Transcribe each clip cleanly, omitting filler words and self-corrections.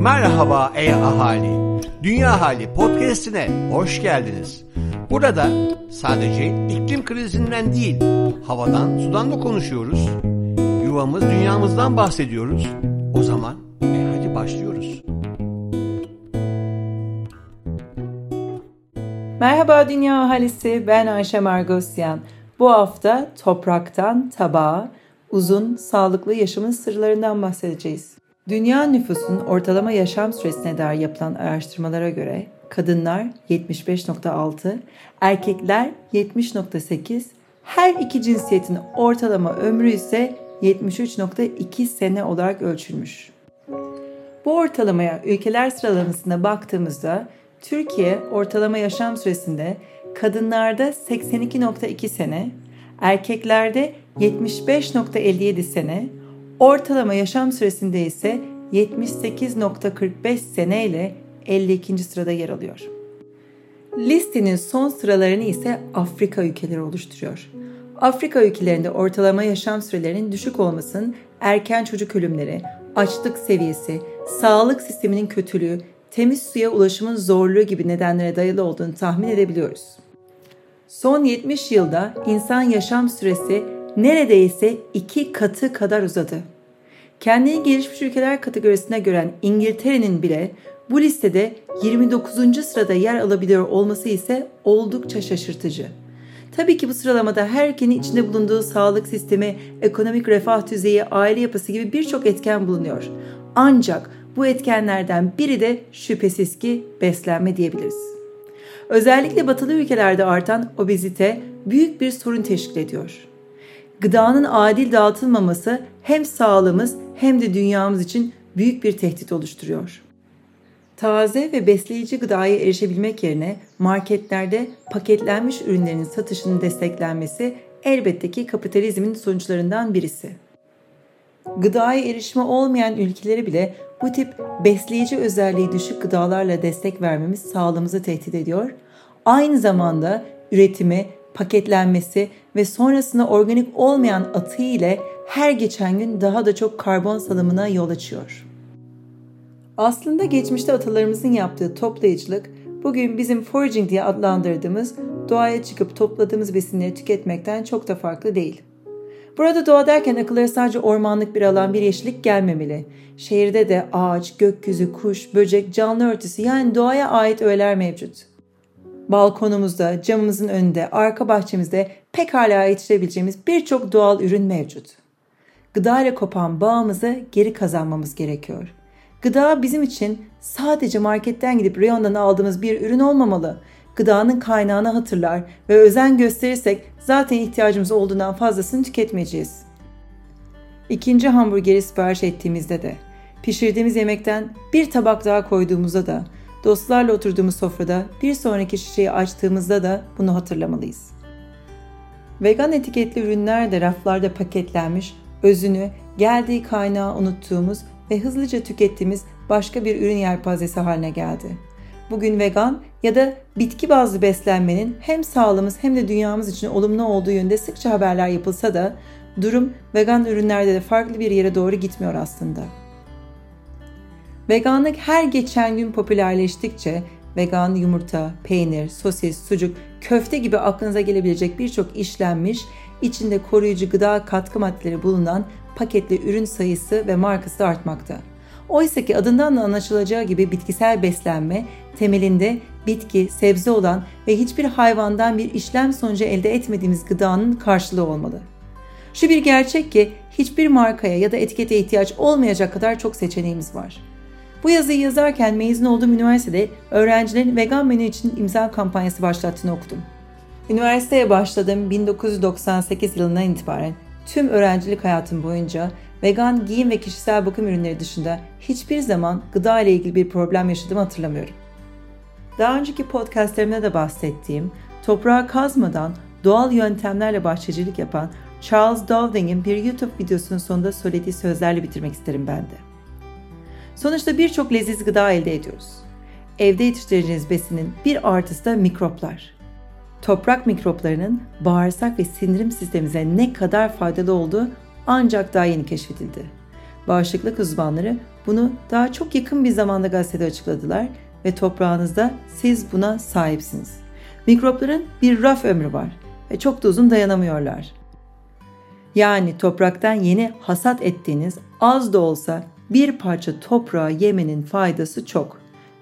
Merhaba ey ahali, Dünya Hali podcastine hoş geldiniz. Burada sadece iklim krizinden değil, havadan sudan da konuşuyoruz. Yuvamız dünyamızdan bahsediyoruz. O zaman hadi başlıyoruz. Merhaba Dünya Ahalisi, ben Ayşe Margosyan. Bu hafta topraktan tabağa, uzun, sağlıklı yaşamın sırlarından bahsedeceğiz. Dünya nüfusunun ortalama yaşam süresine dair yapılan araştırmalara göre kadınlar 75.6, erkekler 70.8, her iki cinsiyetin ortalama ömrü ise 73.2 sene olarak ölçülmüş. Bu ortalamaya ülkeler sıralamasına baktığımızda Türkiye ortalama yaşam süresinde kadınlarda 82.2 sene, erkeklerde 75.57 sene, ortalama yaşam süresinde ise 78.45 sene ile 52. sırada yer alıyor. Listenin son sıralarını ise Afrika ülkeleri oluşturuyor. Afrika ülkelerinde ortalama yaşam sürelerinin düşük olmasının erken çocuk ölümleri, açlık seviyesi, sağlık sisteminin kötülüğü, temiz suya ulaşımın zorluğu gibi nedenlere dayalı olduğunu tahmin edebiliyoruz. Son 70 yılda insan yaşam süresi neredeyse 2 katı kadar uzadı. Kendini gelişmiş ülkeler kategorisine gören İngiltere'nin bile bu listede 29. sırada yer alabiliyor olması ise oldukça şaşırtıcı. Tabii ki bu sıralamada her ülkenin içinde bulunduğu sağlık sistemi, ekonomik refah düzeyi, aile yapısı gibi birçok etken bulunuyor. Ancak bu etkenlerden biri de şüphesiz ki beslenme diyebiliriz. Özellikle batılı ülkelerde artan obezite büyük bir sorun teşkil ediyor. Gıdanın adil dağıtılmaması hem sağlığımız hem de dünyamız için büyük bir tehdit oluşturuyor. Taze ve besleyici gıdaya erişebilmek yerine marketlerde paketlenmiş ürünlerin satışının desteklenmesi elbette ki kapitalizmin sonuçlarından birisi. Gıdaya erişimi olmayan ülkeleri bile bu tip besleyici özelliği düşük gıdalarla destek vermemiz sağlığımızı tehdit ediyor. Aynı zamanda üretimi, paketlenmesi ve sonrasında organik olmayan atığı ile her geçen gün daha da çok karbon salımına yol açıyor. Aslında geçmişte atalarımızın yaptığı toplayıcılık, bugün bizim foraging diye adlandırdığımız doğaya çıkıp topladığımız besinleri tüketmekten çok da farklı değil. Burada doğa derken akıllara sadece ormanlık bir alan, bir yeşillik gelmemeli. Şehirde de ağaç, gökyüzü, kuş, böcek, canlı örtüsü yani doğaya ait öğeler mevcut. Balkonumuzda, camımızın önünde, arka bahçemizde pekala yetiştirebileceğimiz birçok doğal ürün mevcut. Gıdayla kopan bağımızı geri kazanmamız gerekiyor. Gıda bizim için sadece marketten gidip reyondan aldığımız bir ürün olmamalı. Gıdanın kaynağını hatırlar ve özen gösterirsek zaten ihtiyacımız olduğundan fazlasını tüketmeyeceğiz. İkinci hamburgeri sipariş ettiğimizde de, pişirdiğimiz yemekten bir tabak daha koyduğumuzda da, dostlarla oturduğumuz sofrada bir sonraki şişeyi açtığımızda da bunu hatırlamalıyız. Vegan etiketli ürünler de raflarda paketlenmiş, özünü, geldiği kaynağı unuttuğumuz ve hızlıca tükettiğimiz başka bir ürün yelpazesi haline geldi. Bugün vegan ya da bitki bazlı beslenmenin hem sağlığımız hem de dünyamız için olumlu olduğu yönde sıkça haberler yapılsa da durum vegan ürünlerde de farklı bir yere doğru gitmiyor aslında. Veganlık her geçen gün popülerleştikçe vegan yumurta, peynir, sosis, sucuk, köfte gibi aklınıza gelebilecek birçok işlenmiş, içinde koruyucu gıda katkı maddeleri bulunan paketli ürün sayısı ve markası artmakta. Oysa ki adından da anlaşılacağı gibi bitkisel beslenme temelinde bitki, sebze olan ve hiçbir hayvandan bir işlem sonucu elde etmediğimiz gıdanın karşılığı olmalı. Şu bir gerçek ki hiçbir markaya ya da etikete ihtiyaç olmayacak kadar çok seçeneğimiz var. Bu yazıyı yazarken mezun olduğum üniversitede öğrencilerin vegan menü için imza kampanyası başlattığını okudum. Üniversiteye başladığım 1998 yılından itibaren tüm öğrencilik hayatım boyunca vegan giyim ve kişisel bakım ürünleri dışında hiçbir zaman gıda ile ilgili bir problem yaşadığımı hatırlamıyorum. Daha önceki podcastlerimde de bahsettiğim, toprağa kazmadan doğal yöntemlerle bahçecilik yapan Charles Dowding'in bir YouTube videosunun sonunda söylediği sözlerle bitirmek isterim ben de. Sonuçta birçok leziz gıda elde ediyoruz. Evde yetiştireceğiniz besinin bir artısı da mikroplar. Toprak mikroplarının bağırsak ve sindirim sistemimize ne kadar faydalı olduğu ancak daha yeni keşfedildi. Bağışıklık uzmanları Bunu daha çok yakın bir zamanda gazetede açıkladılar ve toprağınızda siz buna sahipsiniz. Mikropların bir raf ömrü var ve çok da uzun dayanamıyorlar. Yani topraktan yeni hasat ettiğiniz az da olsa bir parça toprağı yemenin faydası çok.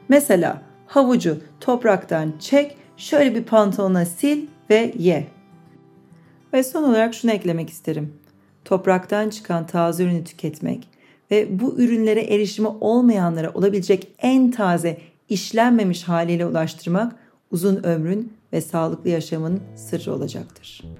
Mesela havucu topraktan çek, şöyle bir pantolona sil ve ye. Ve son olarak şunu eklemek isterim. Topraktan çıkan taze ürünü tüketmek ve bu ürünlere erişimi olmayanlara olabilecek en taze, işlenmemiş haliyle ulaştırmak uzun ömrün ve sağlıklı yaşamın sırrı olacaktır.